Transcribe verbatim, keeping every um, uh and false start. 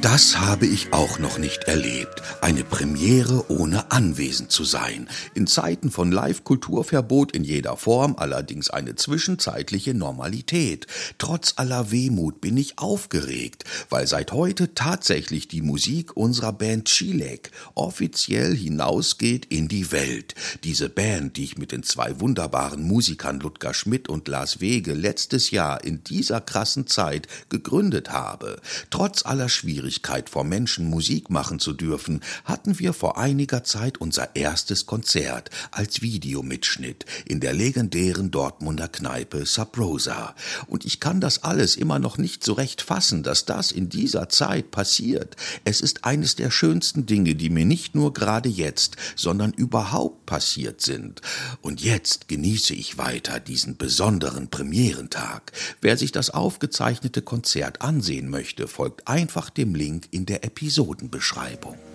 Das habe ich auch noch nicht erlebt. Eine Premiere ohne anwesend zu sein. In Zeiten von Live-Kulturverbot in jeder Form, allerdings eine zwischenzeitliche Normalität. Trotz aller Wehmut bin ich aufgeregt, weil seit heute tatsächlich die Musik unserer Band Chilek offiziell hinausgeht in die Welt. Diese Band, die ich mit den zwei wunderbaren Musikern Ludger Schmidt und Lars Wege letztes Jahr in dieser krassen Zeit gegründet habe. Trotz aller Schwierigkeiten vor Menschen Musik machen zu dürfen, hatten wir vor einiger Zeit unser erstes Konzert als Videomitschnitt in der legendären Dortmunder Kneipe Sub Rosa. Und ich kann das alles immer noch nicht so recht fassen, dass das in dieser Zeit passiert. Es ist eines der schönsten Dinge, die mir nicht nur gerade jetzt, sondern überhaupt passiert sind. Und jetzt genieße ich weiter diesen besonderen Premierentag. Wer sich das aufgezeichnete Konzert ansehen möchte, folgt einfach dem Link in der Episodenbeschreibung.